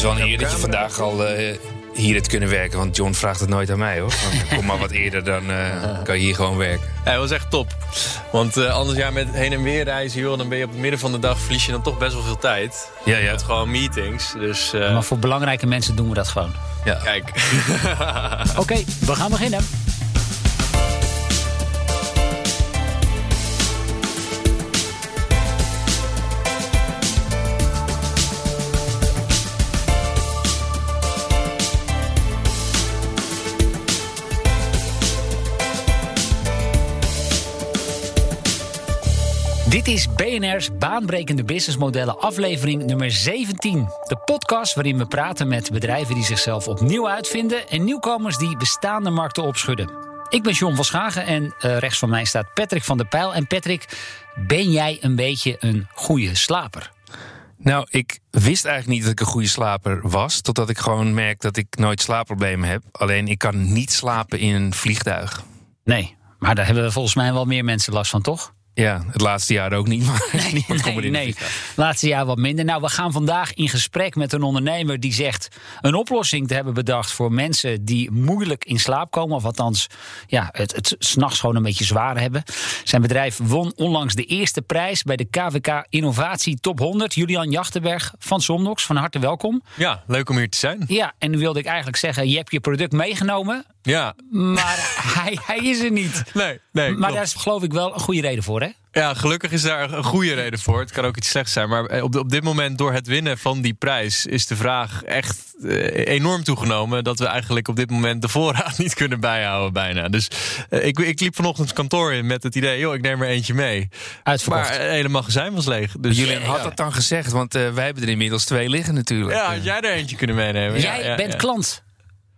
is wel een eer dat je vandaag al hier hebt kunnen werken. Want John vraagt het nooit aan mij, hoor. Kom maar wat eerder, dan kan je hier gewoon werken. Ja, dat was echt top. Want anders met heen en weer reizen, joh, dan ben je op het midden van de dag, verlies je dan toch best wel veel tijd. Ja, ja. Je hebt gewoon meetings. Dus, maar voor belangrijke mensen doen we dat gewoon. Ja. Kijk. Oké, we gaan beginnen. Dit is BNR's Baanbrekende Businessmodellen, aflevering nummer 17. De podcast waarin we praten met bedrijven die zichzelf opnieuw uitvinden en nieuwkomers die bestaande markten opschudden. Ik ben John van Schagen en rechts van mij staat Patrick van der Pijl. En Patrick, ben jij een beetje een goede slaper? Nou, ik wist eigenlijk niet dat ik een goede slaper was, totdat ik gewoon merk dat ik nooit slaapproblemen heb. Alleen ik kan niet slapen in een vliegtuig. Nee, maar daar hebben we volgens mij wel meer mensen last van, toch? Ja, het laatste jaar ook niet. Maar nee. Laatste jaar wat minder. Nou, we gaan vandaag in gesprek met een ondernemer die zegt een oplossing te hebben bedacht voor mensen die moeilijk in slaap komen. Of althans, ja, het 's nachts gewoon een beetje zwaar hebben. Zijn bedrijf won onlangs de eerste prijs bij de KVK Innovatie Top 100. Julian Jachtenberg van Somnox, van harte welkom. Ja, leuk om hier te zijn. Ja, en nu wilde ik eigenlijk zeggen, je hebt je product meegenomen. Ja. Maar hij is er niet. Nee. Maar daar is geloof ik wel een goede reden voor, hè? Ja, gelukkig is daar een goede reden voor. Het kan ook iets slechts zijn. Maar op dit moment, door het winnen van die prijs, is de vraag echt enorm toegenomen dat we eigenlijk op dit moment de voorraad niet kunnen bijhouden bijna. Dus ik liep vanochtend kantoor in met het idee, joh, ik neem er eentje mee. Uitverkocht. Maar het hele magazijn was leeg. Dus Julian had dat dan gezegd, want wij hebben er inmiddels 2 liggen natuurlijk. Ja, had jij er eentje kunnen meenemen. Jij bent klant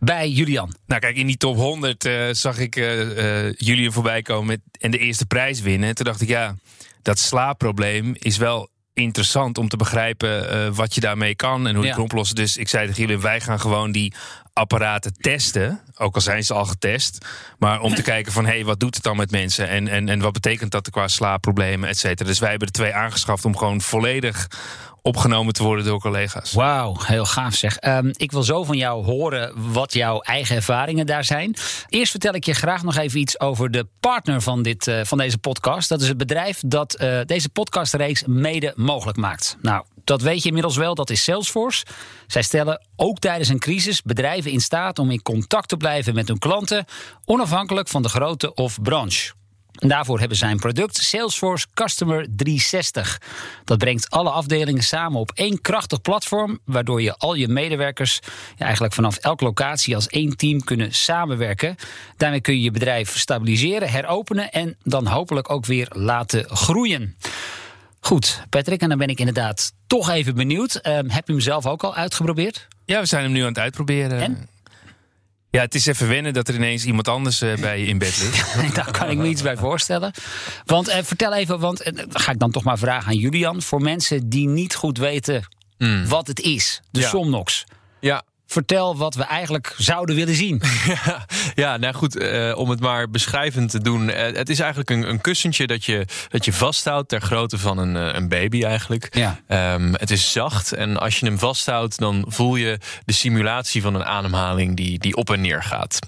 bij Julian. Nou kijk, in die top 100 zag ik Julian voorbij komen en de eerste prijs winnen. Toen dacht ik, ja, dat slaapprobleem is wel interessant om te begrijpen wat je daarmee kan en hoe je het kan oplossen. Dus ik zei tegen Julian, wij gaan gewoon die apparaten testen. Ook al zijn ze al getest. Maar om te kijken van, hey, wat doet het dan met mensen? En wat betekent dat qua slaapproblemen, et cetera. Dus wij hebben er 2 aangeschaft om gewoon volledig opgenomen te worden door collega's. Wauw, heel gaaf zeg. Ik wil zo van jou horen wat jouw eigen ervaringen daar zijn. Eerst vertel ik je graag nog even iets over de partner van deze podcast. Dat is het bedrijf dat deze podcastreeks mede mogelijk maakt. Nou, dat weet je inmiddels wel, dat is Salesforce. Zij stellen ook tijdens een crisis bedrijven in staat om in contact te blijven met hun klanten, onafhankelijk van de grootte of branche. En daarvoor hebben zij een product, Salesforce Customer 360. Dat brengt alle afdelingen samen op één krachtig platform, waardoor je al je medewerkers eigenlijk vanaf elke locatie als één team kunnen samenwerken. Daarmee kun je je bedrijf stabiliseren, heropenen en dan hopelijk ook weer laten groeien. Goed, Patrick, en dan ben ik inderdaad toch even benieuwd. Heb je hem zelf ook al uitgeprobeerd? Ja, we zijn hem nu aan het uitproberen. En? Ja, het is even wennen dat er ineens iemand anders bij je in bed ligt. Daar kan ik me iets bij voorstellen. Want vertel even, want ga ik dan toch maar vragen aan Julian. Voor mensen die niet goed weten wat het is, de Somnox. Ja. Vertel wat we eigenlijk zouden willen zien. Ja, nou goed, om het maar beschrijvend te doen. Het is eigenlijk een kussentje dat je vasthoudt ter grootte van een baby eigenlijk. Ja. Het is zacht en als je hem vasthoudt, dan voel je de simulatie van een ademhaling die op en neer gaat.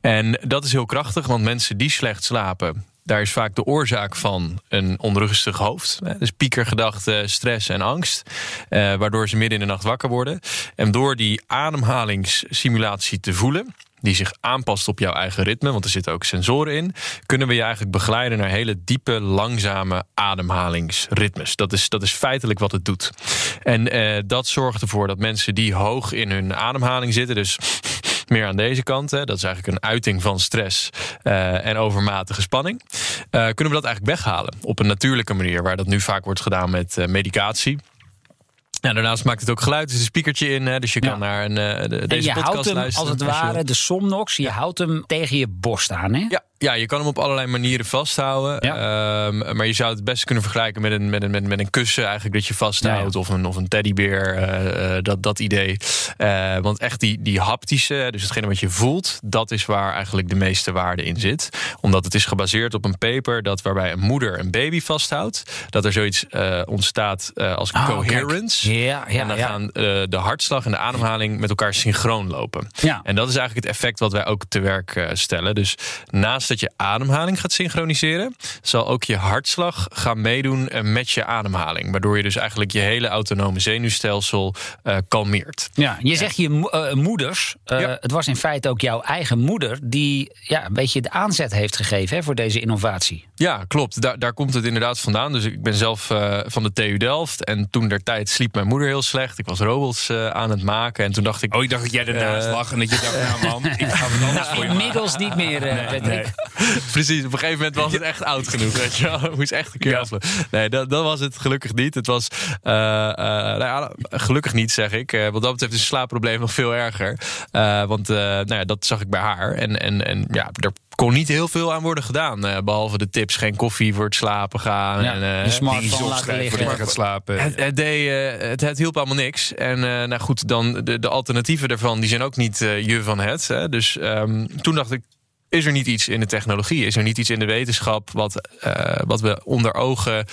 En dat is heel krachtig, want mensen die slecht slapen, daar is vaak de oorzaak van een onrustig hoofd. Dus piekergedachten, stress en angst. Waardoor ze midden in de nacht wakker worden. En door die ademhalingssimulatie te voelen, die zich aanpast op jouw eigen ritme, want er zitten ook sensoren in, kunnen we je eigenlijk begeleiden naar hele diepe, langzame ademhalingsritmes. Dat is feitelijk wat het doet. En dat zorgt ervoor dat mensen die hoog in hun ademhaling zitten, dus meer aan deze kant, hè, dat is eigenlijk een uiting van stress en overmatige spanning, kunnen we dat eigenlijk weghalen op een natuurlijke manier, waar dat nu vaak wordt gedaan met medicatie. Nou, daarnaast maakt het ook geluid. Er is een speakertje in, hè, dus je kan naar deze podcast luisteren. En je houdt hem als het ware, de Somnox, je houdt hem tegen je borst aan, hè? Ja. Ja, je kan hem op allerlei manieren vasthouden. Ja. Maar je zou het best kunnen vergelijken met een kussen eigenlijk dat je vasthoudt. Ja. Of een teddybeer, dat idee. Want echt die haptische, dus hetgene wat je voelt, dat is waar eigenlijk de meeste waarde in zit. Omdat het is gebaseerd op een paper dat waarbij een moeder een baby vasthoudt. Dat er zoiets ontstaat als coherence. Ja, en dan gaan de hartslag en de ademhaling met elkaar synchroon lopen. Ja. En dat is eigenlijk het effect wat wij ook te werk stellen. Dus naast dat je ademhaling gaat synchroniseren, zal ook je hartslag gaan meedoen met je ademhaling. Waardoor je dus eigenlijk je hele autonome zenuwstelsel kalmeert. Ja, je zegt je moeders. Het was in feite ook jouw eigen moeder die een beetje de aanzet heeft gegeven voor deze innovatie. Ja, klopt. Daar komt het inderdaad vandaan. Dus ik ben zelf van de TU Delft. En toen der tijd sliep mijn moeder heel slecht. Ik was robots aan het maken. En toen dacht ik... Oh, ik dacht dat jij ernaast lag en dat je dacht, man, ik ga het anders voor je inmiddels maken. Niet meer, Patrick. Nee. Precies, op een gegeven moment was het echt oud genoeg. Weet je wel. Moest echt een keer aflopen. Nee, dat was het gelukkig niet. Het was gelukkig niet, zeg ik. Wat dat betreft is het slaapprobleem nog veel erger. Want dat zag ik bij haar. En er kon niet heel veel aan worden gedaan. Behalve de tips, geen koffie voor het slapen gaan. Ja, en, de smartphone laten liggen. Gaat slapen. Het hielp allemaal niks. En dan de alternatieven daarvan, die zijn ook niet je van het. Hè. Dus toen dacht ik, is er niet iets in de technologie? Is er niet iets in de wetenschap wat we onder ogen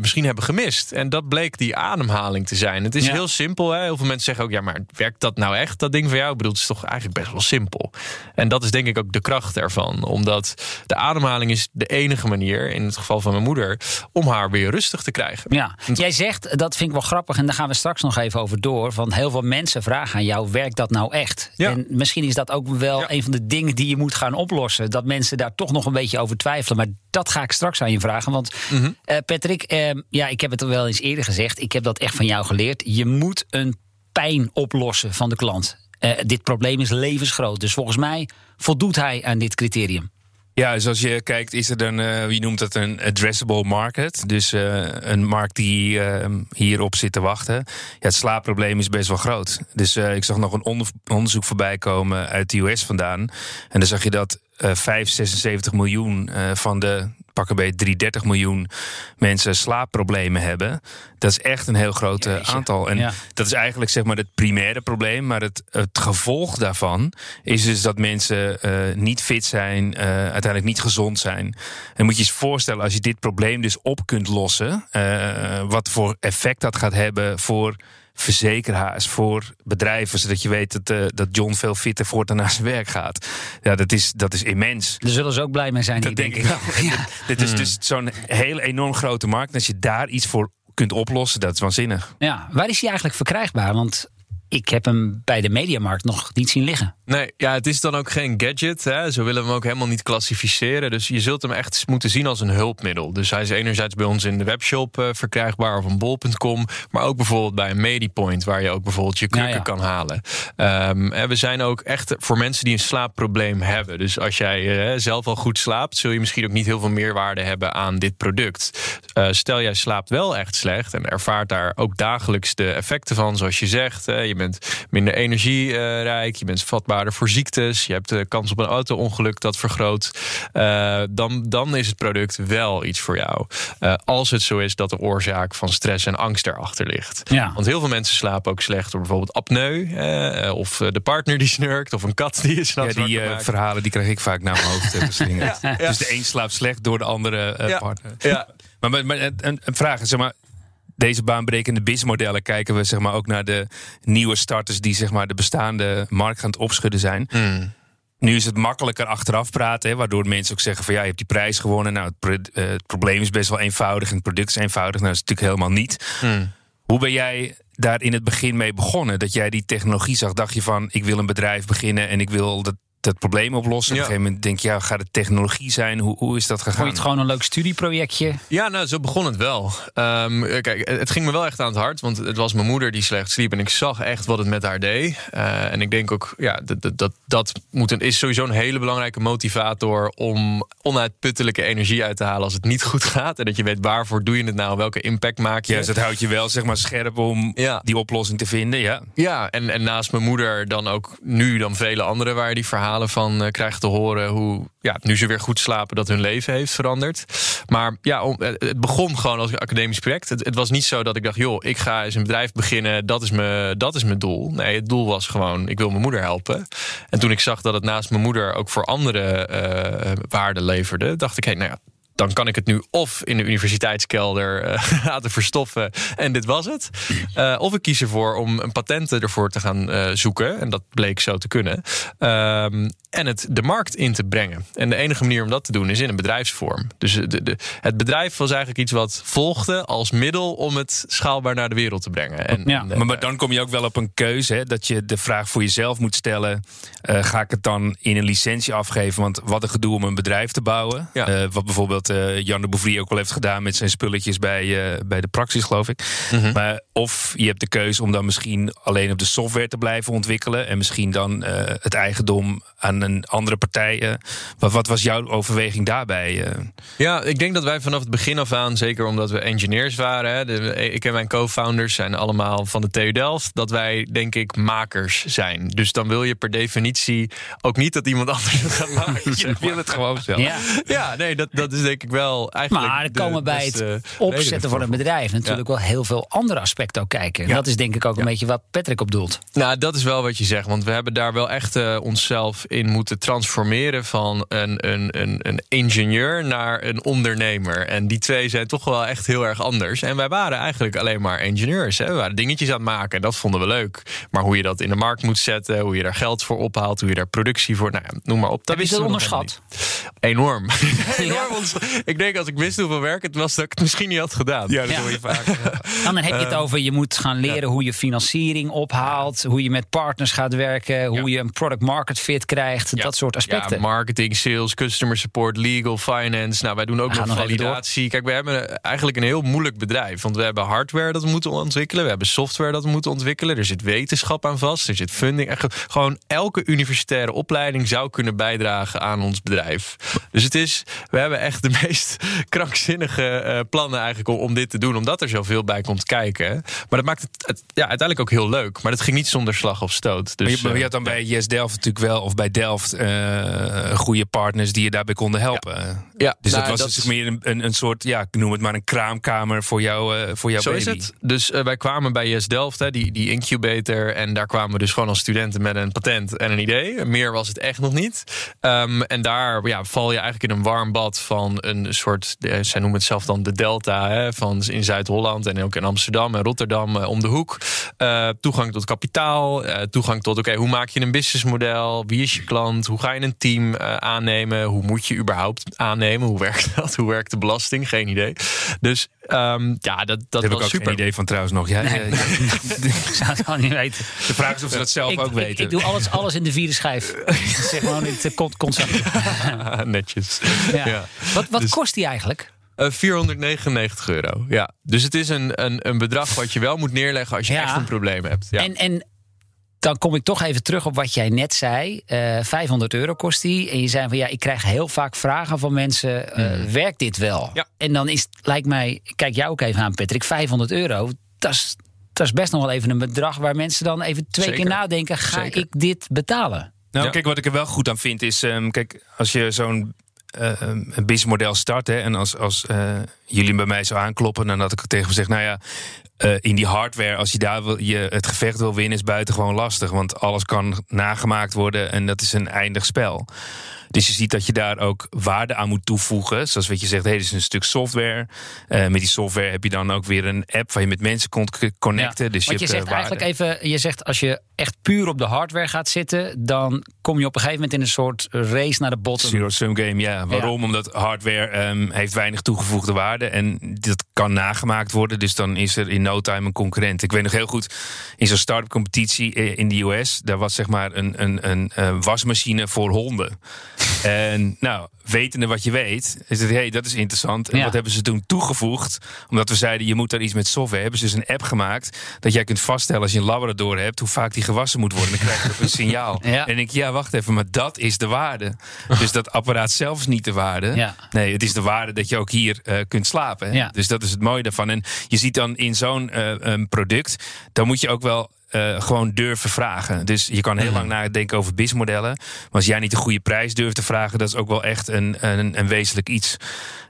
misschien hebben gemist? En dat bleek die ademhaling te zijn. Het is heel simpel. Hè? Heel veel mensen zeggen ook, maar werkt dat nou echt, dat ding van jou? Ik bedoel, het is toch eigenlijk best wel simpel. En dat is denk ik ook de kracht ervan. Omdat de ademhaling is de enige manier, in het geval van mijn moeder, om haar weer rustig te krijgen. Ja. Jij zegt, dat vind ik wel grappig, en daar gaan we straks nog even over door, want heel veel mensen vragen aan jou, werkt dat nou echt? Ja. En misschien is dat ook wel een van de dingen die je moet gaan oplossen. Dat mensen daar toch nog een beetje over twijfelen. Maar dat ga ik straks aan je vragen. Want Patrick, ik heb het al wel eens eerder gezegd. Ik heb dat echt van jou geleerd. Je moet een pijn oplossen van de klant. Dit probleem is levensgroot. Dus volgens mij voldoet hij aan dit criterium. Ja, dus als je kijkt, is er dan, wie noemt dat, een addressable market. Dus een markt die hierop zit te wachten. Ja, het slaapprobleem is best wel groot. Dus ik zag nog een onderzoek voorbij komen uit de US vandaan. En dan zag je dat 576 miljoen van de pakken bij 330 miljoen mensen slaapproblemen hebben. Dat is echt een heel groot aantal. En dat is eigenlijk zeg maar het primaire probleem. Maar het gevolg daarvan is dus dat mensen niet fit zijn, uiteindelijk niet gezond zijn. En moet je je voorstellen, als je dit probleem dus op kunt lossen, wat voor effect dat gaat hebben voor verzekeraars, voor bedrijven, zodat je weet dat John veel fitter voortaan naar zijn werk gaat. Ja, dat is immens. Daar zullen ze ook blij mee zijn. Dat denk ik. Ja. Dit is dus zo'n heel enorm grote markt. En als je daar iets voor kunt oplossen, dat is waanzinnig. Ja, waar is die eigenlijk verkrijgbaar? Want ik heb hem bij de Mediamarkt nog niet zien liggen. Nee, het is dan ook geen gadget. Hè. Zo willen we hem ook helemaal niet klassificeren. Dus je zult hem echt moeten zien als een hulpmiddel. Dus hij is enerzijds bij ons in de webshop verkrijgbaar of een bol.com. Maar ook bijvoorbeeld bij een Medipoint, waar je ook bijvoorbeeld je krukken kan halen. En we zijn ook echt voor mensen die een slaapprobleem hebben. Dus als jij zelf al goed slaapt, zul je misschien ook niet heel veel meerwaarde hebben aan dit product. Stel jij slaapt wel echt slecht en ervaart daar ook dagelijks de effecten van, zoals je zegt. Je bent minder energierijk, je bent vatbaarder voor ziektes, je hebt de kans op een auto-ongeluk, dat vergroot. Dan is het product wel iets voor jou. Als het zo is dat de oorzaak van stress en angst daarachter ligt. Ja. Want heel veel mensen slapen ook slecht door bijvoorbeeld apneu, of de partner die snurkt, of een kat die is nat. Ja, die verhalen die krijg ik vaak naar mijn hoofd. Dus de een slaapt slecht door de andere partner. Ja. Maar een vraag, zeg maar. Deze baanbrekende businessmodellen kijken we zeg maar ook naar de nieuwe starters die zeg maar de bestaande markt gaan het opschudden zijn. Mm. Nu is het makkelijker achteraf praten, hè, waardoor mensen ook zeggen van je hebt die prijs gewonnen. Nou, het probleem is best wel eenvoudig en het product is eenvoudig. Nou, dat is natuurlijk helemaal niet. Mm. Hoe ben jij daar in het begin mee begonnen? Dat jij die technologie zag, dacht je van ik wil een bedrijf beginnen en ik wil dat probleem oplossen. Ja. Op een gegeven moment denk je, gaat het technologie zijn? Hoe is dat gegaan? Vond je het gewoon een leuk studieprojectje? Ja, nou, zo begon het wel. Kijk, het ging me wel echt aan het hart, want het was mijn moeder die slecht sliep en ik zag echt wat het met haar deed. En ik denk ook, dat is sowieso een hele belangrijke motivator om onuitputtelijke energie uit te halen als het niet goed gaat. En dat je weet, waarvoor doe je het nou? Welke impact maak je? Ja, dus dat houdt je wel zeg maar scherp om die oplossing te vinden, ja. Ja, en naast mijn moeder dan ook nu dan vele anderen waar je die verhalen verhalen van krijgt te horen hoe, ja, nu ze weer goed slapen, dat hun leven heeft veranderd. Maar ja, het begon gewoon als een academisch project. Het was niet zo dat ik dacht, joh, ik ga eens een bedrijf beginnen, dat is mijn doel. Nee, het doel was gewoon, ik wil mijn moeder helpen. En toen ik zag dat het naast mijn moeder ook voor anderen waarde leverde, dacht ik, hé, nou ja, dan kan ik het nu of in de universiteitskelder laten verstoffen en dit was het. Of ik kies ervoor om een patent ervoor te gaan zoeken. En dat bleek zo te kunnen. En het de markt in te brengen. En de enige manier om dat te doen is in een bedrijfsvorm. Dus het bedrijf was eigenlijk iets wat volgde als middel om het schaalbaar naar de wereld te brengen. Maar dan kom je ook wel op een keuze. Hè, dat je de vraag voor jezelf moet stellen. Ga ik het dan in een licentie afgeven? Want wat een gedoe om een bedrijf te bouwen. Ja. Wat bijvoorbeeld Jan de Bouvrie ook al heeft gedaan met zijn spulletjes bij de Praxis, geloof ik. Mm-hmm. Maar of je hebt de keuze om dan misschien alleen op de software te blijven ontwikkelen en misschien dan het eigendom aan een andere partij. Wat was jouw overweging daarbij? Ja, ik denk dat wij vanaf het begin af aan, zeker omdat we engineers waren, hè, ik en mijn co-founders zijn allemaal van de TU Delft, dat wij denk ik makers zijn. Dus dan wil je per definitie ook niet dat iemand anders het gaat maken. Je wil het gewoon zelf. Ja, ja, nee, dat is denk ik wel eigenlijk. Maar er komen bij het opzetten van een bedrijf natuurlijk wel heel veel andere aspecten ook kijken. Ja. Dat is denk ik ook een beetje wat Patrick op doelt. Nou, dat is wel wat je zegt, want we hebben daar wel echt onszelf in moeten transformeren van een ingenieur naar een ondernemer. En die twee zijn toch wel echt heel erg anders. En wij waren eigenlijk alleen maar ingenieurs. Hè? We waren dingetjes aan het maken en dat vonden we leuk. Maar hoe je dat in de markt moet zetten, hoe je daar geld voor ophaalt, hoe je daar productie voor, nou ja, noem maar op. Dat is onderschat. Enorm. Enorm. Ik denk als ik wist hoeveel werk het was, dat ik het misschien niet had gedaan. Ja, dat hoor je vaak. Ja. Dan heb je het over, je moet gaan leren hoe je financiering ophaalt, hoe je met partners gaat werken, hoe je een product market fit krijgt, dat soort aspecten. Ja, marketing, sales, customer support, legal, finance. Nou, wij doen ook nog validatie. Kijk, we hebben eigenlijk een heel moeilijk bedrijf, want we hebben hardware dat we moeten ontwikkelen, we hebben software dat we moeten ontwikkelen, er zit wetenschap aan vast, er zit funding. Echt, gewoon elke universitaire opleiding zou kunnen bijdragen aan ons bedrijf. Dus we hebben echt de meest krankzinnige plannen eigenlijk om dit te doen, omdat er zoveel bij komt kijken. Maar dat maakt het uiteindelijk ook heel leuk. Maar dat ging niet zonder slag of stoot. Dus, maar je had dan bij YesDelft natuurlijk wel, of bij Delft, goede partners die je daarbij konden helpen. Ja. Ja, dus nou, dat was dus meer een soort, ik noem het maar een kraamkamer voor jouw zo baby. Zo is het. Dus wij kwamen bij YesDelft, die incubator, en daar kwamen we dus gewoon als studenten met een patent en een idee. Meer was het echt nog niet. En daar val je eigenlijk in een warm bad van een soort, zij noemen het zelf dan de Delta, hè, van in Zuid-Holland en ook in Amsterdam en Rotterdam om de hoek. Toegang tot kapitaal, toegang tot oké, hoe maak je een businessmodel? Wie is je klant? Hoe ga je een team aannemen? Hoe moet je überhaupt aannemen? Hoe werkt dat? Hoe werkt de belasting? Geen idee. Dus dat was super. Daar heb ik ook geen idee van trouwens nog. Ja, nee. Ik zou het al niet weten. De vraag is of ze dat zelf ook weten. Ik doe alles in de vierde schijf. Zeg maar dit concept. Netjes. Ja. Ja. Wat kost die eigenlijk? €499. Ja. Dus het is een bedrag wat je wel moet neerleggen als je echt een probleem hebt. Ja. En dan kom ik toch even terug op wat jij net zei. €500 kost die. En je zei van ik krijg heel vaak vragen van mensen. Werkt dit wel? Ja. En dan lijkt mij, kijk jou ook even aan Patrick, €500, dat is best nog wel even een bedrag waar mensen dan even twee keer nadenken. Ga ik dit betalen? Nou, kijk, wat ik er wel goed aan vind is, als je zo'n een businessmodel start. Hè, en als jullie bij mij zo aankloppen, dan had ik tegen hem gezegd, in die hardware, als je daar het gevecht wil winnen, is buitengewoon lastig. Want alles kan nagemaakt worden en dat is een eindig spel. Dus je ziet dat je daar ook waarde aan moet toevoegen. Zoals wat je zegt, dit is een stuk software. Met die software heb je dan ook weer een app waar je met mensen kon connecten. Ja, dus je zegt eigenlijk even, je zegt als je echt puur op de hardware gaat zitten, dan kom je op een gegeven moment in een soort race naar de bottom. Zero-sum game, ja. Waarom? Ja. Omdat hardware heeft weinig toegevoegde waarde en dat kan nagemaakt worden. Dus dan is er in no time een concurrent. Ik weet nog heel goed, in zo'n start-up competitie in de US, daar was zeg maar een wasmachine voor honden. En wetende wat je weet, is het, dat is interessant. En wat hebben ze toen toegevoegd? Omdat we zeiden, je moet daar iets met software hebben. Ze dus een app gemaakt dat jij kunt vaststellen als je een labrador hebt, hoe vaak die gewassen moet worden. Dan krijg je ook een signaal. Ja. En denk je, wacht even, maar dat is de waarde. Dus dat apparaat zelf is niet de waarde. Ja. Nee, het is de waarde dat je ook hier kunt slapen. Hè? Ja. Dus dat is het mooie daarvan. En je ziet dan in zo'n product, dan moet je ook wel gewoon durven vragen. Dus je kan heel lang nadenken over businessmodellen. Maar als jij niet de goede prijs durft te vragen, dat is ook wel echt een wezenlijk iets.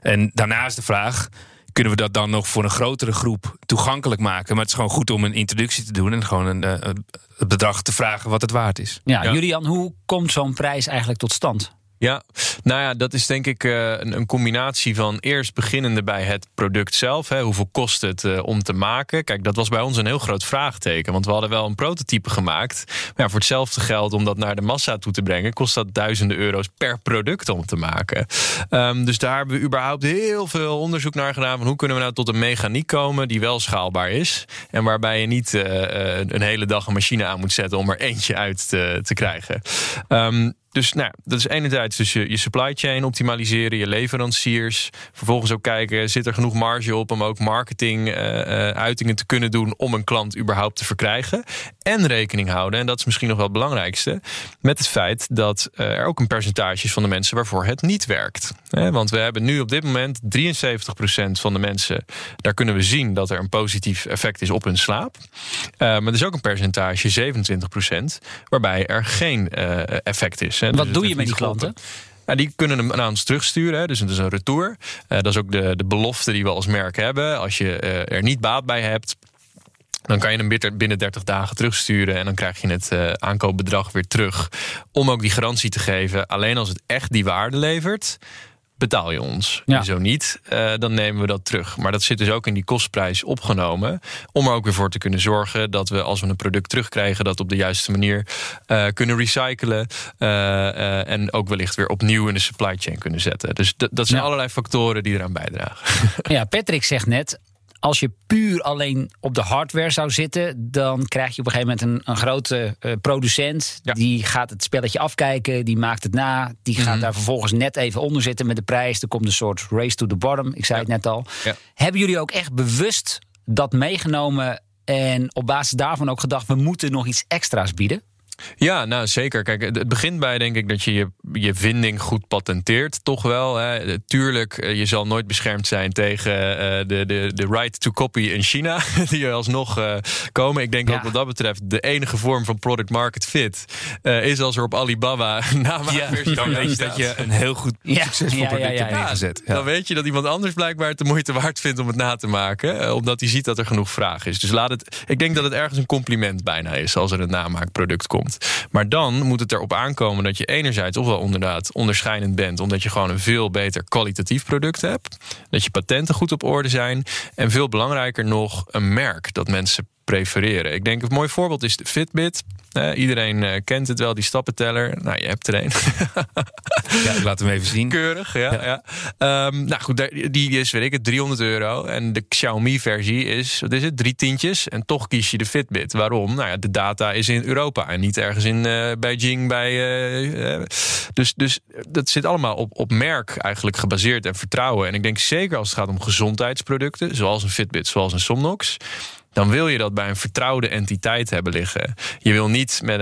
En daarnaast de vraag, kunnen we dat dan nog voor een grotere groep toegankelijk maken? Maar het is gewoon goed om een introductie te doen en gewoon een bedrag te vragen wat het waard is. Ja, ja. Julian, hoe komt zo'n prijs eigenlijk tot stand? Ja, nou ja, dat is denk ik een combinatie van eerst beginnende bij het product zelf. Hè, hoeveel kost het om te maken? Kijk, dat was bij ons een heel groot vraagteken. Want we hadden wel een prototype gemaakt. Maar ja, voor hetzelfde geld om dat naar de massa toe te brengen, kost dat €1000 per product om te maken. Dus daar hebben we überhaupt heel veel onderzoek naar gedaan. Van hoe kunnen we nou tot een mechaniek komen die wel schaalbaar is. En waarbij je niet een hele dag een machine aan moet zetten om er eentje uit te krijgen. Dus nou, dat is enerzijds dus je supply chain optimaliseren, je leveranciers. Vervolgens ook kijken, zit er genoeg marge op om ook marketinguitingen te kunnen doen om een klant überhaupt te verkrijgen. En rekening houden, en dat is misschien nog wel het belangrijkste, met het feit dat er ook een percentage is van de mensen waarvoor het niet werkt. Want we hebben nu op dit moment 73% van de mensen, daar kunnen we zien dat er een positief effect is op hun slaap. Maar er is ook een percentage, 27%, waarbij er geen effect is. He, wat dus doe je met die klanten? Nou, die kunnen hem aan ons terugsturen, hè. Dus het is een retour. Dat is ook de belofte die we als merk hebben. Als je er niet baat bij hebt, dan kan je hem binnen 30 dagen terugsturen en dan krijg je het aankoopbedrag weer terug. Om ook die garantie te geven, alleen als het echt die waarde levert, betaal je ons. Ja. En zo niet, dan nemen we dat terug. Maar dat zit dus ook in die kostprijs opgenomen. Om er ook weer voor te kunnen zorgen dat we, als we een product terugkrijgen, dat op de juiste manier kunnen recyclen. En ook wellicht weer opnieuw in de supply chain kunnen zetten. Dus dat zijn allerlei factoren die eraan bijdragen. Ja, Patrick zegt net, als je puur alleen op de hardware zou zitten, dan krijg je op een gegeven moment een grote producent. Ja. Die gaat het spelletje afkijken, die maakt het na. Die gaat daar vervolgens net even onder zitten met de prijs. Er komt een soort race to the bottom, ik zei het net al. Ja. Hebben jullie ook echt bewust dat meegenomen en op basis daarvan ook gedacht, we moeten nog iets extra's bieden? Ja, nou zeker. Kijk, het begint bij, denk ik, dat je vinding goed patenteert, toch wel. Hè. Tuurlijk, je zal nooit beschermd zijn tegen de right to copy in China, die er alsnog komen. Ik denk ook wat dat betreft, de enige vorm van product market fit is als er op Alibaba namaakversie. Dan weet je dat je een heel goed succesvol product hebt neergezet. Ja. Dan weet je dat iemand anders blijkbaar het de moeite waard vindt om het na te maken, omdat hij ziet dat er genoeg vraag is. Dus ik denk dat het ergens een compliment bijna is als er een namaakproduct komt. Maar dan moet het erop aankomen dat je enerzijds ofwel inderdaad onderscheidend bent, omdat je gewoon een veel beter kwalitatief product hebt. Dat je patenten goed op orde zijn. En veel belangrijker nog, een merk dat mensen prefereren. Ik denk een mooi voorbeeld is de Fitbit. Iedereen kent het wel, die stappenteller. Nou, je hebt er een. Ja, ik laat hem even zien. Keurig, ja. Nou goed, die is, weet ik het, €300. En de Xiaomi-versie is, wat is het, 3 tientjes. En toch kies je de Fitbit. Waarom? Nou ja, de data is in Europa en niet ergens in Beijing. Dus dat zit allemaal op merk eigenlijk gebaseerd en vertrouwen. En ik denk zeker als het gaat om gezondheidsproducten, zoals een Fitbit, zoals een Somnox, dan wil je dat bij een vertrouwde entiteit hebben liggen. Je wil niet met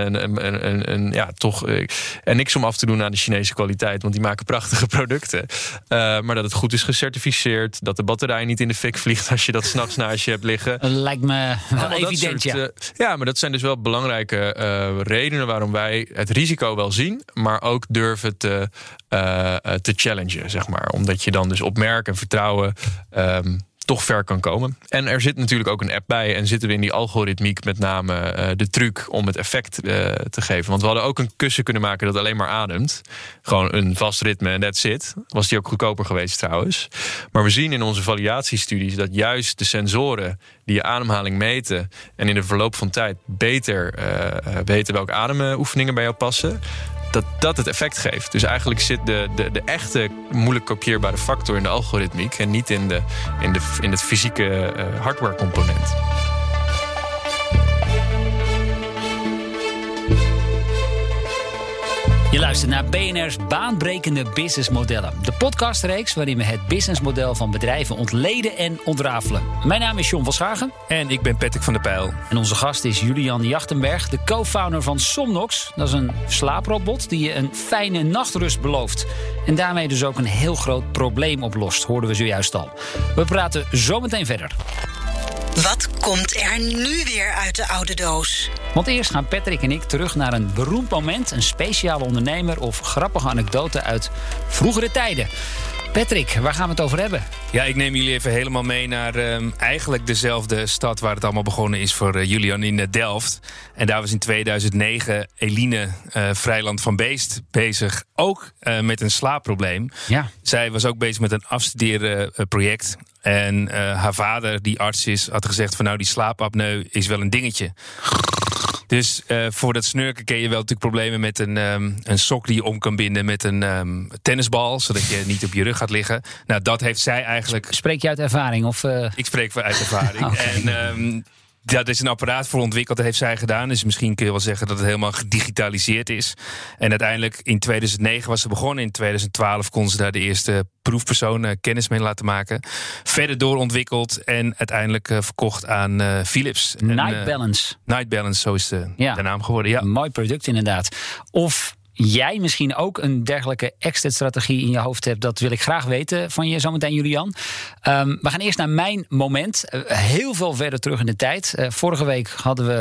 en niks om af te doen aan de Chinese kwaliteit, want die maken prachtige producten. Maar dat het goed is gecertificeerd, dat de batterij niet in de fik vliegt als je dat 's nachts naast je hebt liggen. Lijkt me wel evident, ja. Ja, maar dat zijn dus wel belangrijke redenen waarom wij het risico wel zien, maar ook durven te challengen, zeg maar. Omdat je dan dus op merk en vertrouwen toch ver kan komen. En er zit natuurlijk ook een app bij en zitten we in die algoritmiek met name de truc om het effect te geven. Want we hadden ook een kussen kunnen maken dat alleen maar ademt. Gewoon een vast ritme en that's it. Was die ook goedkoper geweest trouwens. Maar we zien in onze validatiestudies dat juist de sensoren die je ademhaling meten en in de verloop van tijd beter weten welke ademoefeningen bij jou passen, dat het effect geeft. Dus eigenlijk zit de echte moeilijk kopieerbare factor in de algoritmiek en niet in het fysieke hardware component. Je luistert naar BNR's baanbrekende businessmodellen. De podcastreeks waarin we het businessmodel van bedrijven ontleden en ontrafelen. Mijn naam is John van Schagen. En ik ben Patrick van der Pijl. En onze gast is Julian Jachtenberg, de co-founder van Somnox. Dat is een slaaprobot die je een fijne nachtrust belooft. En daarmee dus ook een heel groot probleem oplost, hoorden we zojuist al. We praten zo meteen verder. Wat komt er nu weer uit de oude doos? Want eerst gaan Patrick en ik terug naar een beroemd moment, een speciale ondernemer of grappige anekdote uit vroegere tijden. Patrick, waar gaan we het over hebben? Ja, ik neem jullie even helemaal mee naar eigenlijk dezelfde stad waar het allemaal begonnen is voor Julian in Delft. En daar was in 2009 Eline Vrijland van Beest bezig, ook met een slaapprobleem. Ja. Zij was ook bezig met een afstudeerproject. En haar vader, die arts is, had gezegd van nou, die slaapapneu is wel een dingetje. Dus voor dat snurken ken je wel natuurlijk problemen met een sok die je om kan binden met een tennisbal, zodat je niet op je rug gaat liggen. Nou, dat heeft zij eigenlijk... Spreek je uit ervaring? Of, Ik spreek uit ervaring. Okay. En daar is een apparaat voor ontwikkeld, dat heeft zij gedaan. Dus misschien kun je wel zeggen dat het helemaal gedigitaliseerd is. En uiteindelijk in 2009 was ze begonnen. In 2012 kon ze daar de eerste proefpersoon kennis mee laten maken. Verder doorontwikkeld en uiteindelijk verkocht aan Philips. Night Balance. Night Balance, zo is de naam geworden. Ja. Een mooi product inderdaad. Of jij misschien ook een dergelijke exit-strategie in je hoofd hebt. Dat wil ik graag weten van je zometeen, Julian. We gaan eerst naar mijn moment. Heel veel verder terug in de tijd. Vorige week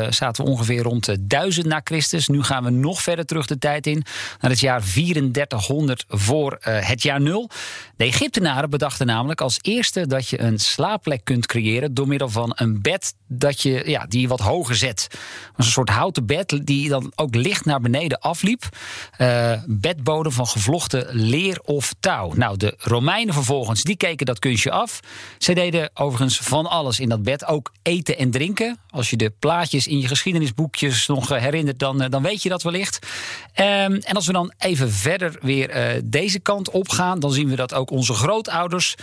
zaten we ongeveer rond 1000 na Christus. Nu gaan we nog verder terug de tijd in. Naar het jaar 3400 voor het jaar 0. De Egyptenaren bedachten namelijk als eerste dat je een slaapplek kunt creëren door middel van een bed dat die je wat hoger zet. Dat was een soort houten bed die dan ook licht naar beneden afliep. Bedbodem van gevlochten leer of touw. Nou, de Romeinen vervolgens, die keken dat kunstje af. Zij deden overigens van alles in dat bed, ook eten en drinken. Als je de plaatjes in je geschiedenisboekjes nog herinnert, dan weet je dat wellicht. En als we dan even verder weer deze kant op gaan, dan zien we dat ook onze grootouders,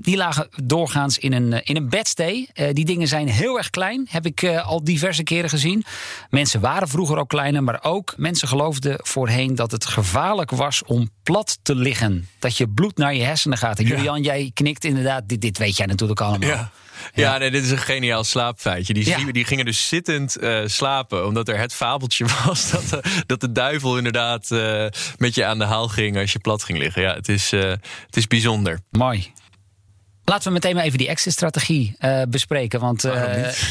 die lagen doorgaans in een bedstee. Die dingen zijn heel erg klein, heb ik al diverse keren gezien. Mensen waren vroeger ook kleiner, maar ook mensen geloofden voorheen dat het gevaarlijk was om plat te liggen. Dat je bloed naar je hersenen gaat. En Julian, jij knikt inderdaad. Dit weet jij natuurlijk allemaal. Ja. Ja, nee, dit is een geniaal slaapfeitje. Die gingen dus zittend slapen, omdat er het fabeltje was dat de duivel inderdaad met je aan de haal ging als je plat ging liggen. Ja, het is bijzonder. Mooi. Laten we meteen maar even die exit-strategie bespreken. Want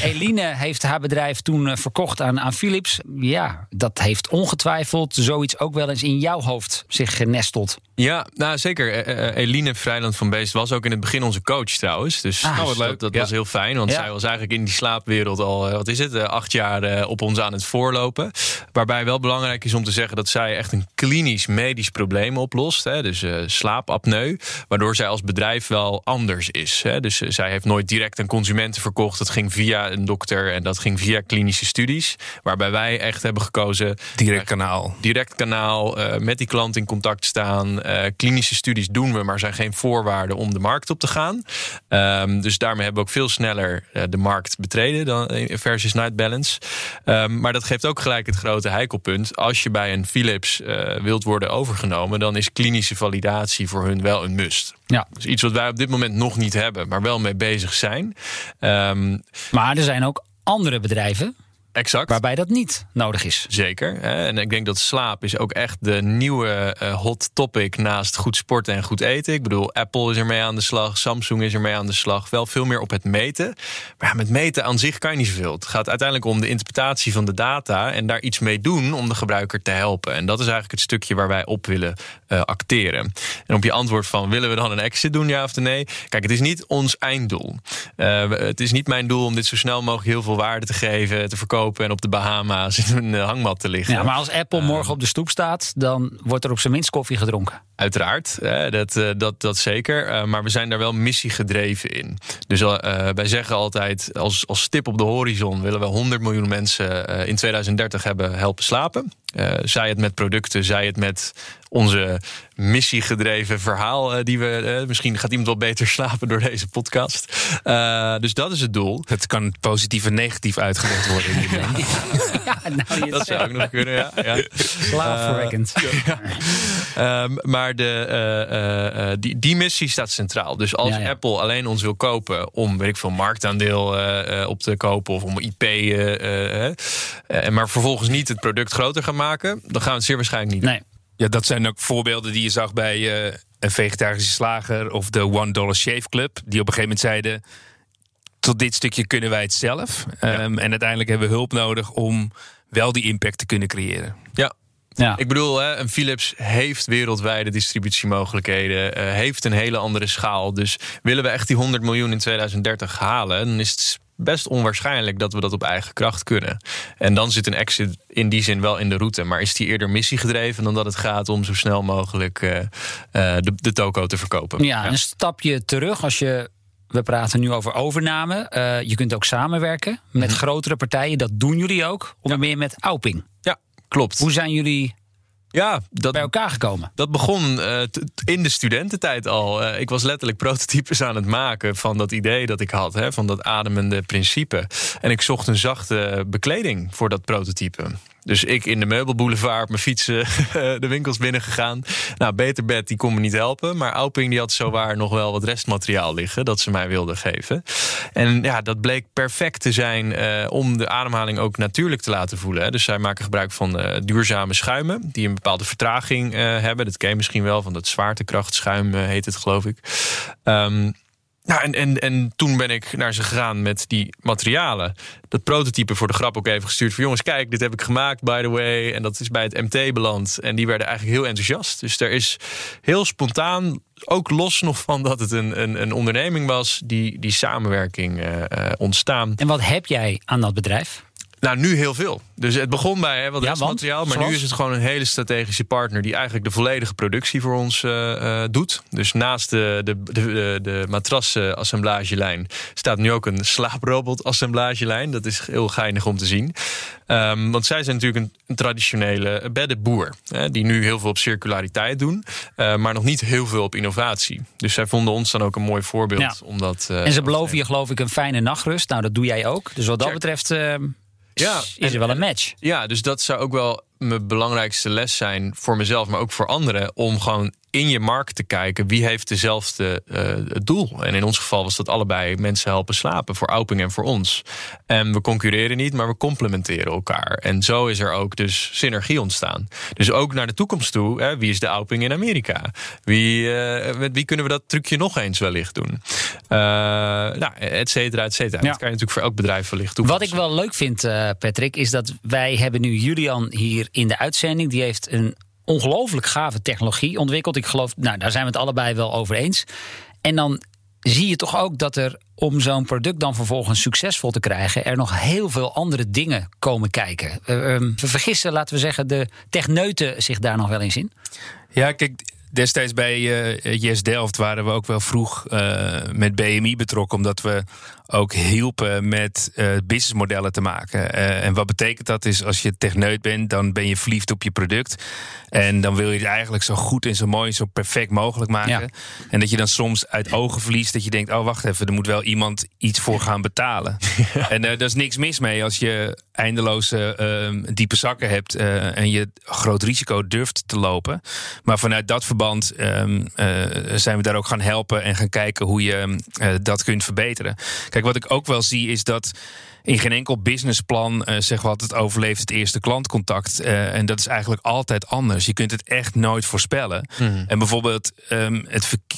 Eline heeft haar bedrijf toen verkocht aan Philips. Ja, dat heeft ongetwijfeld zoiets ook wel eens in jouw hoofd zich genesteld. Ja, nou zeker. Eline Vrijland van Beest was ook in het begin onze coach trouwens. Dus wat leuk. Dat was heel fijn. Want zij was eigenlijk in die slaapwereld al, 8 jaar op ons aan het voorlopen. Waarbij wel belangrijk is om te zeggen dat zij echt een klinisch medisch probleem oplost. Hè, dus slaapapneu. Waardoor zij als bedrijf wel anders is. Dus zij heeft nooit direct aan consumenten verkocht. Dat ging via een dokter en dat ging via klinische studies. Waarbij wij echt hebben gekozen. Direct kanaal, met die klant in contact staan. Klinische studies doen we, maar zijn geen voorwaarden om de markt op te gaan. Dus daarmee hebben we ook veel sneller de markt betreden dan versus Night Balance. Maar dat geeft ook gelijk het grote heikelpunt. Als je bij een Philips wilt worden overgenomen, dan is klinische validatie voor hun wel een must. Ja. Dus iets wat wij op dit moment nog niet hebben, maar wel mee bezig zijn. Maar er zijn ook andere bedrijven. Exact. Waarbij dat niet nodig is. Zeker. En ik denk dat slaap is ook echt de nieuwe hot topic naast goed sporten en goed eten. Ik bedoel, Apple is ermee aan de slag. Samsung is ermee aan de slag. Wel veel meer op het meten. Maar met meten aan zich kan je niet zoveel. Het gaat uiteindelijk om de interpretatie van de data en daar iets mee doen om de gebruiker te helpen. En dat is eigenlijk het stukje waar wij op willen acteren. En op je antwoord van, willen we dan een exit doen, ja of nee? Kijk, het is niet ons einddoel. Het is niet mijn doel om dit zo snel mogelijk heel veel waarde te geven, te verkopen en op de Bahama's in een hangmat te liggen. Ja, maar als Apple morgen op de stoep staat, dan wordt er op zijn minst koffie gedronken. Uiteraard, dat zeker. Maar we zijn daar wel missiegedreven in. Dus wij zeggen altijd, als stip op de horizon willen we 100 miljoen mensen in 2030 hebben helpen slapen. Zij het met producten, zij het met onze missiegedreven verhaal. Misschien gaat iemand wel beter slapen door deze podcast. Dus dat is het doel. Het kan positief en negatief uitgelegd worden. Dat zou ook nog kunnen, ja. Slaapverwekkend. Maar die missie staat centraal. Dus als Apple alleen ons wil kopen om, weet ik veel, marktaandeel op te kopen of om IP, maar vervolgens niet het product groter gaan maken, dan gaan we het zeer waarschijnlijk niet doen. Ja, dat zijn ook voorbeelden die je zag bij een vegetarische slager of de One Dollar Shave Club. Die op een gegeven moment zeiden, tot dit stukje kunnen wij het zelf. Ja. En uiteindelijk hebben we hulp nodig om wel die impact te kunnen creëren. Ja. Ja. Ik bedoel, een Philips heeft wereldwijde distributiemogelijkheden, heeft een hele andere schaal. Dus willen we echt die 100 miljoen in 2030 halen, dan is het best onwaarschijnlijk dat we dat op eigen kracht kunnen. En dan zit een exit in die zin wel in de route. Maar is die eerder missiegedreven dan dat het gaat om zo snel mogelijk de toko te verkopen? Ja, ja, een stapje terug als je... We praten nu over overname. Je kunt ook samenwerken met grotere partijen. Dat doen jullie ook. Onder meer met Auping. Ja, klopt. Hoe zijn jullie... Ja, bij elkaar gekomen? Dat begon in de studententijd al. Ik was letterlijk prototypes aan het maken van dat idee dat ik had. Van dat ademende principe. En ik zocht een zachte bekleding voor dat prototype. Dus ik in de meubelboulevard op mijn fietsen de winkels binnengegaan. Nou, Beterbed, die kon me niet helpen. Maar Auping, die had zowaar nog wel wat restmateriaal liggen dat ze mij wilden geven. En ja, dat bleek perfect te zijn om de ademhaling ook natuurlijk te laten voelen. Dus zij maken gebruik van duurzame schuimen die een bepaalde vertraging hebben. Dat ken je misschien wel, van dat zwaartekrachtschuim heet het, geloof ik. Nou, en toen ben ik naar ze gegaan met die materialen. Dat prototype voor de grap ook even gestuurd. Voor jongens, kijk, dit heb ik gemaakt, by the way. En dat is bij het MT beland. En die werden eigenlijk heel enthousiast. Dus er is heel spontaan, ook los nog van dat het een onderneming was, die samenwerking ontstaan. En wat heb jij aan dat bedrijf? Nou, nu heel veel. Dus het begon bij wat restmateriaal. Maar nu is het gewoon een hele strategische partner die eigenlijk de volledige productie voor ons doet. Dus naast de matrassen-assemblagelijn staat nu ook een slaaprobot-assemblagelijn. Dat is heel geinig om te zien. Want zij zijn natuurlijk een traditionele beddenboer. Die nu heel veel op circulariteit doen. Maar nog niet heel veel op innovatie. Dus zij vonden ons dan ook een mooi voorbeeld. Ja. Omdat, en ze beloven je, geloof ik, een fijne nachtrust. Nou, dat doe jij ook. Dus wat dat betreft... Ja, is er wel een match. Ja, dus dat zou ook wel mijn belangrijkste les zijn voor mezelf, maar ook voor anderen, om gewoon in je markt te kijken wie heeft dezelfde doel. En in ons geval was dat allebei mensen helpen slapen, voor Auping en voor ons. En we concurreren niet, maar we complementeren elkaar. En zo is er ook dus synergie ontstaan. Dus ook naar de toekomst toe, wie is de Auping in Amerika? Met wie kunnen we dat trucje nog eens wellicht doen? Et cetera, et cetera. Ja. Dat kan je natuurlijk voor elk bedrijf wellicht toepassen. Wat ik wel leuk vind, Patrick, is dat wij hebben nu Julian hier in de uitzending. Die heeft een ongelooflijk gave technologie ontwikkeld. Ik geloof, nou, daar zijn we het allebei wel over eens. En dan zie je toch ook dat er, om zo'n product dan vervolgens succesvol te krijgen, er nog heel veel andere dingen komen kijken. We vergissen, laten we zeggen, de techneuten zich daar nog wel eens in. Ja, kijk, destijds bij YesDelft waren we ook wel vroeg met BMI betrokken, omdat we ook hielpen met businessmodellen te maken. En wat betekent dat is, als je techneut bent, dan ben je verliefd op je product. En dan wil je het eigenlijk zo goed en zo mooi en zo perfect mogelijk maken. Ja. En dat je dan soms uit ogen verliest dat je denkt, oh wacht even, er moet wel iemand iets voor gaan betalen. Ja. En daar is niks mis mee als je eindeloze diepe zakken hebt en je groot risico durft te lopen. Maar vanuit dat verband zijn we daar ook gaan helpen en gaan kijken hoe je dat kunt verbeteren. Kijk, wat ik ook wel zie is dat in geen enkel businessplan zeggen we altijd overleeft het eerste klantcontact. En dat is eigenlijk altijd anders. Je kunt het echt nooit voorspellen. Mm. En bijvoorbeeld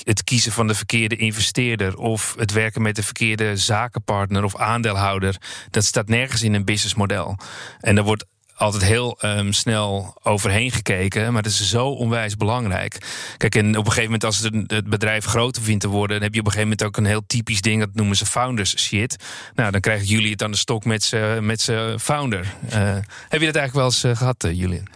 het kiezen van de verkeerde investeerder of het werken met de verkeerde zakenpartner of aandeelhouder, dat staat nergens in een businessmodel. En daar wordt altijd heel snel overheen gekeken, maar dat is zo onwijs belangrijk. Kijk, en op een gegeven moment als het bedrijf groter vindt te worden, dan heb je op een gegeven moment ook een heel typisch ding, dat noemen ze founders shit. Nou, dan krijgen jullie het aan de stok met z'n founder. Heb je dat eigenlijk wel eens gehad, Julian?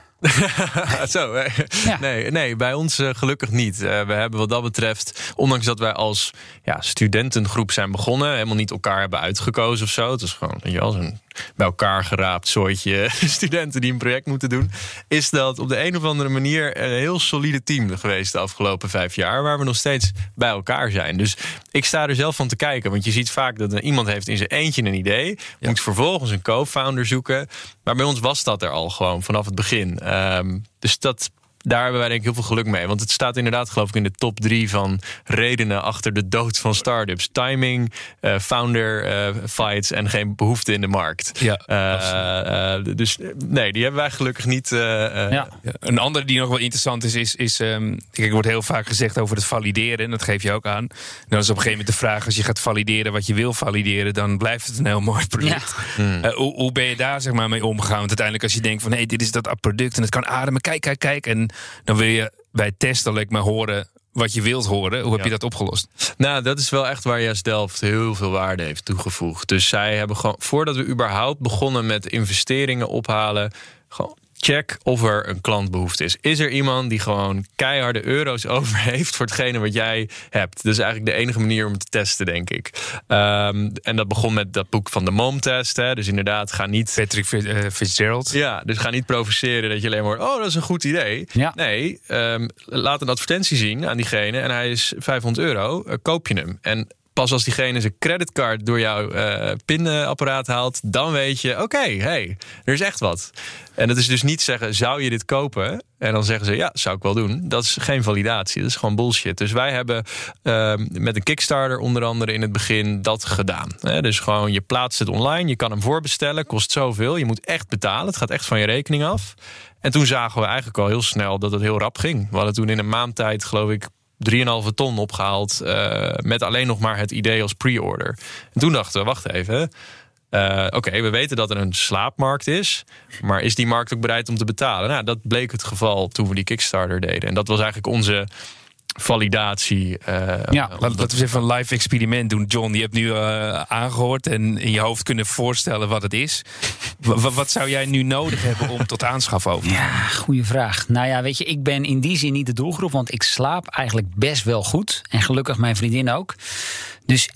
Zo, ja. Nee, bij ons gelukkig niet. We hebben wat dat betreft, ondanks dat wij als studentengroep zijn begonnen, helemaal niet elkaar hebben uitgekozen of zo. Het is gewoon zo'n bij elkaar geraapt soortje studenten die een project moeten doen, is dat op de een of andere manier een heel solide team geweest de afgelopen 5 jaar, waar we nog steeds bij elkaar zijn. Dus ik sta er zelf van te kijken, want je ziet vaak dat iemand heeft in zijn eentje een idee, moet vervolgens een co-founder zoeken. Maar bij ons was dat er al gewoon vanaf het begin. Dus dat daar hebben wij denk ik heel veel geluk mee. Want het staat inderdaad geloof ik in de top 3 van redenen achter de dood van startups. Timing, founder fights en geen behoefte in de markt. Ja, dus nee, die hebben wij gelukkig niet. Een andere die nog wel interessant is, kijk, er wordt heel vaak gezegd over het valideren. En dat geef je ook aan. En dan is op een gegeven moment de vraag, als je gaat valideren wat je wil valideren, dan blijft het een heel mooi product. Ja. Hoe ben je daar zeg maar mee omgegaan? Want uiteindelijk als je denkt van hey, dit is dat product en het kan ademen. Kijk. En dan wil je bij testen lekker maar horen wat je wilt horen. Hoe heb je dat opgelost? Nou, dat is wel echt waar YesDelft heel veel waarde heeft toegevoegd. Dus zij hebben gewoon, voordat we überhaupt begonnen met investeringen ophalen, gewoon check of er een klantbehoefte is. Is er iemand die gewoon keiharde euro's over heeft voor hetgene wat jij hebt? Dat is eigenlijk de enige manier om te testen, denk ik. En dat begon met dat boek van de Momtest. Hè. Dus inderdaad, ga niet... Patrick Fitzgerald. Ja, dus ga niet provoceren dat je alleen maar... Oh, dat is een goed idee. Ja. Nee, laat een advertentie zien aan diegene en hij is €500. Koop je hem. En pas als diegene zijn creditcard door jouw pinapparaat haalt, dan weet je, oké, hey, er is echt wat. En dat is dus niet zeggen, zou je dit kopen? En dan zeggen ze, ja, zou ik wel doen. Dat is geen validatie, dat is gewoon bullshit. Dus wij hebben met een Kickstarter onder andere in het begin dat gedaan. Dus gewoon, je plaatst het online, je kan hem voorbestellen, kost zoveel. Je moet echt betalen, het gaat echt van je rekening af. En toen zagen we eigenlijk al heel snel dat het heel rap ging. We hadden toen in een maand tijd, geloof ik, 3,5 ton opgehaald met alleen nog maar het idee als pre-order. En toen dachten we, wacht even. Oké, we weten dat er een slaapmarkt is, maar is die markt ook bereid om te betalen? Nou, dat bleek het geval toen we die Kickstarter deden. En dat was eigenlijk onze validatie. Laten we even een live experiment doen. John, je hebt nu aangehoord en in je hoofd kunnen voorstellen wat het is. Wat zou jij nu nodig hebben om tot aanschaf over? Ja, goede vraag. Nou ja, weet je, ik ben in die zin niet de doelgroep, want ik slaap eigenlijk best wel goed. En gelukkig mijn vriendin ook. Dus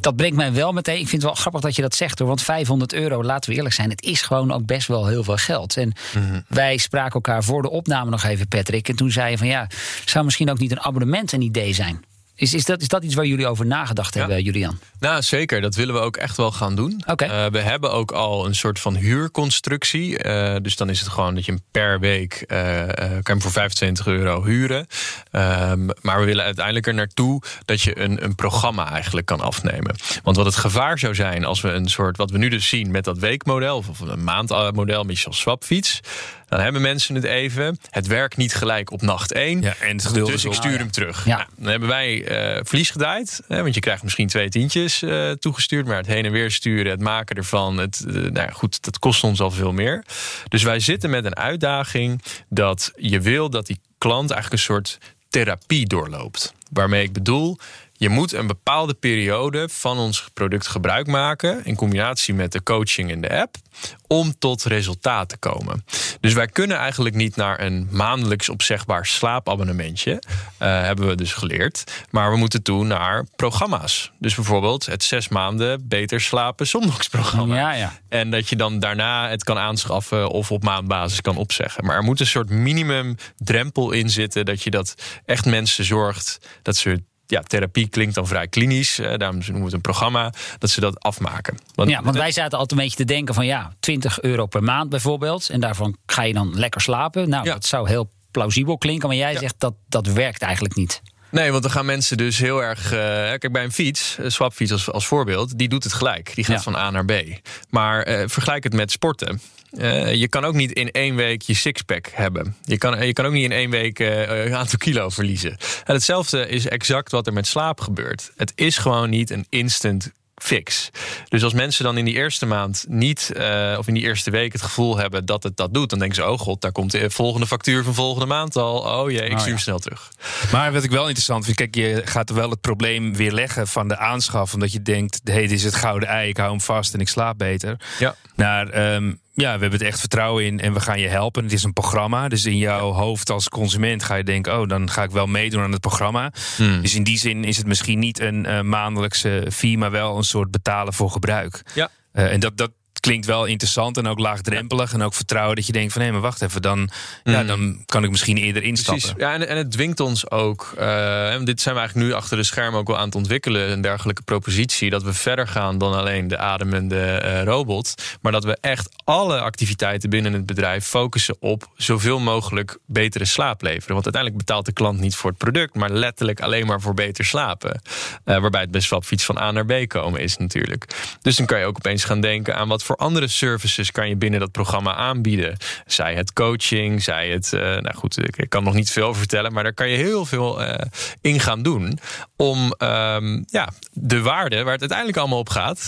dat brengt mij wel meteen. Ik vind het wel grappig dat je dat zegt, hoor. Want €500, laten we eerlijk zijn, het is gewoon ook best wel heel veel geld. En wij spraken elkaar voor de opname nog even, Patrick. En toen zei je van ja, zou misschien ook niet een abonnement een idee zijn? Is dat iets waar jullie over nagedacht hebben, Julian? Nou, zeker. Dat willen we ook echt wel gaan doen. Okay. We hebben ook al een soort van huurconstructie. Dus dan is het gewoon dat je hem per week kan hem voor €25 huren. Maar we willen uiteindelijk er naartoe dat je een programma eigenlijk kan afnemen. Want wat het gevaar zou zijn als we een soort, wat we nu dus zien met dat weekmodel of een maandmodel, met zo'n Swapfiets, dan hebben mensen het even. Het werkt niet gelijk op nacht 1. Ja, en dus ik stuur hem terug. Ja. Nou, dan hebben wij verlies gedaaid. Hè, want je krijgt misschien 2 tientjes toegestuurd. Maar het heen en weer sturen, het maken ervan. Dat kost ons al veel meer. Dus wij zitten met een uitdaging dat je wil dat die klant eigenlijk een soort therapie doorloopt. Waarmee ik bedoel, je moet een bepaalde periode van ons product gebruik maken, in combinatie met de coaching in de app, om tot resultaat te komen. Dus wij kunnen eigenlijk niet naar een maandelijks opzegbaar slaapabonnementje, hebben we dus geleerd. Maar we moeten toe naar programma's. Dus bijvoorbeeld het 6 maanden beter slapen Somnox programma. Ja. En dat je dan daarna het kan aanschaffen of op maandbasis kan opzeggen. Maar er moet een soort minimumdrempel in zitten, dat je dat echt mensen zorgt dat ze... Ja, therapie klinkt dan vrij klinisch. Daarom noemen we het een programma. Dat ze dat afmaken. Want wij zaten altijd een beetje te denken van ja, €20 per maand bijvoorbeeld. En daarvan ga je dan lekker slapen. Nou, dat zou heel plausibel klinken. Maar jij zegt dat werkt eigenlijk niet. Nee, want dan gaan mensen dus heel erg... Kijk, bij een fiets, een Swapfiets als voorbeeld, die doet het gelijk. Die gaat van A naar B. Maar vergelijk het met sporten. Je kan ook niet in 1 week je sixpack hebben. Je kan ook niet in 1 week een aantal kilo verliezen. En hetzelfde is exact wat er met slaap gebeurt. Het is gewoon niet een instant fix. Dus als mensen dan in die eerste maand niet, of in die eerste week het gevoel hebben dat het dat doet, dan denken ze, oh god, daar komt de volgende factuur van volgende maand al. Oh jee, ik stuur snel terug. Maar wat ik wel interessant vind, kijk, je gaat wel het probleem weer leggen van de aanschaf, omdat je denkt, hey, dit is het gouden ei, ik hou hem vast en ik slaap beter. Ja. Naar, ja, we hebben het echt vertrouwen in en we gaan je helpen. Het is een programma, dus in jouw hoofd als consument ga je denken, oh, dan ga ik wel meedoen aan het programma. Dus in die zin is het misschien niet een maandelijkse fee, maar wel een soort betalen voor gebruik. Ja. En dat klinkt wel interessant en ook laagdrempelig en ook vertrouwen dat je denkt van hé, maar wacht even, dan kan ik misschien eerder instappen. Precies, ja, en het dwingt ons ook, en dit zijn we eigenlijk nu achter de schermen ook wel aan het ontwikkelen, een dergelijke propositie, dat we verder gaan dan alleen de ademende robot, maar dat we echt alle activiteiten binnen het bedrijf focussen op zoveel mogelijk betere slaap leveren. Want uiteindelijk betaalt de klant niet voor het product, maar letterlijk alleen maar voor beter slapen. Waarbij het bij Swapfiets van A naar B komen is natuurlijk. Dus dan kan je ook opeens gaan denken aan wat voor andere services kan je binnen dat programma aanbieden. Zij het coaching, zij het... nou goed, ik kan nog niet veel over vertellen, maar daar kan je heel veel in gaan doen om de waarde waar het uiteindelijk allemaal op gaat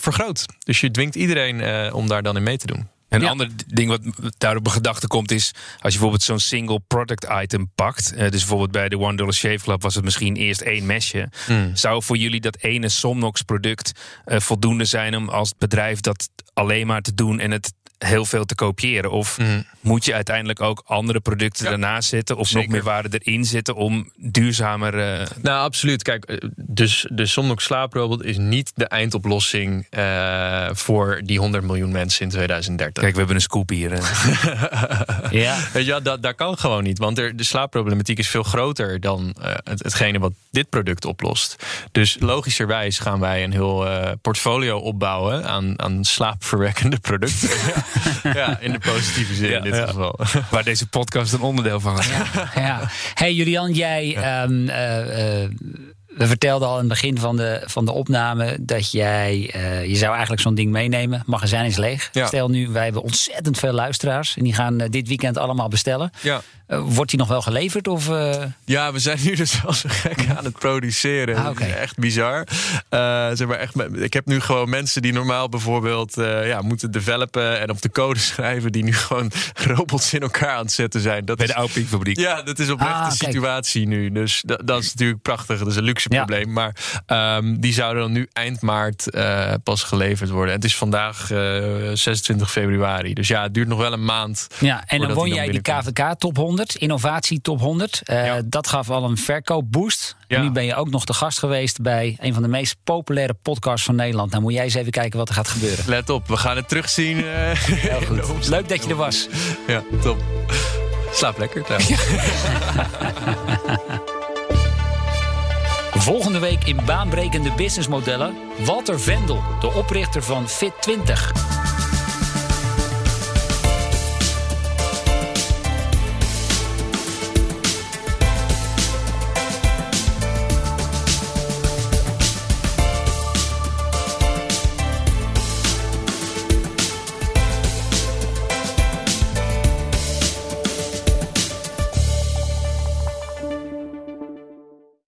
vergroot. Dus je dwingt iedereen om daar dan in mee te doen. Een ander ding wat daar op mijn gedachten komt is, als je bijvoorbeeld zo'n single product item pakt, dus bijvoorbeeld bij de One Dollar Shave Club was het misschien eerst één mesje. Zou voor jullie dat ene Somnox product voldoende zijn om als bedrijf dat alleen maar te doen en het heel veel te kopiëren? Of moet je uiteindelijk ook andere producten daarnaast zetten? Of nog meer waarde erin zetten om duurzamer... Nou, absoluut. Kijk, dus de Somnox slaaprobot is niet de eindoplossing voor die 100 miljoen mensen in 2030. Kijk, we hebben een scoop hier. Ja, dat kan gewoon niet. Want de slaapproblematiek is veel groter dan hetgene wat dit product oplost. Dus logischerwijs gaan wij een heel portfolio opbouwen aan slaapverwekkende producten. Ja, in de positieve zin in dit geval. Waar deze podcast een onderdeel van is. Hey Julian, jij we vertelden al in het begin van de opname dat jij, je zou eigenlijk zo'n ding meenemen. Het magazijn is leeg. Ja. Stel nu, wij hebben ontzettend veel luisteraars en die gaan dit weekend allemaal bestellen. Ja. Wordt die nog wel geleverd? Of, Ja, we zijn nu dus wel zo gek aan het produceren. Ah, okay. Echt bizar. Zeg maar echt, ik heb nu gewoon mensen die normaal bijvoorbeeld moeten developen en op de code schrijven, die nu gewoon robots in elkaar aan het zetten zijn. Dat bij de Auping fabriek. Ja, dat is oprecht de situatie nu. Dus dat is natuurlijk prachtig. Dat is een luxe probleem. Maar die zouden dan nu eind maart pas geleverd worden. En het is vandaag 26 februari. Dus ja, het duurt nog wel een maand. Ja, en dan won jij die KVK Top 100. Innovatie Top 100. Dat gaf al een verkoopboost. Ja. Nu ben je ook nog te gast geweest bij een van de meest populaire podcasts van Nederland. Nou moet jij eens even kijken wat er gaat gebeuren. Let op, we gaan het terugzien. Heel goed. Leuk dat je er was. Ja, top. Slaap lekker. Volgende week in baanbrekende businessmodellen Walter Vendel, de oprichter van Fit20.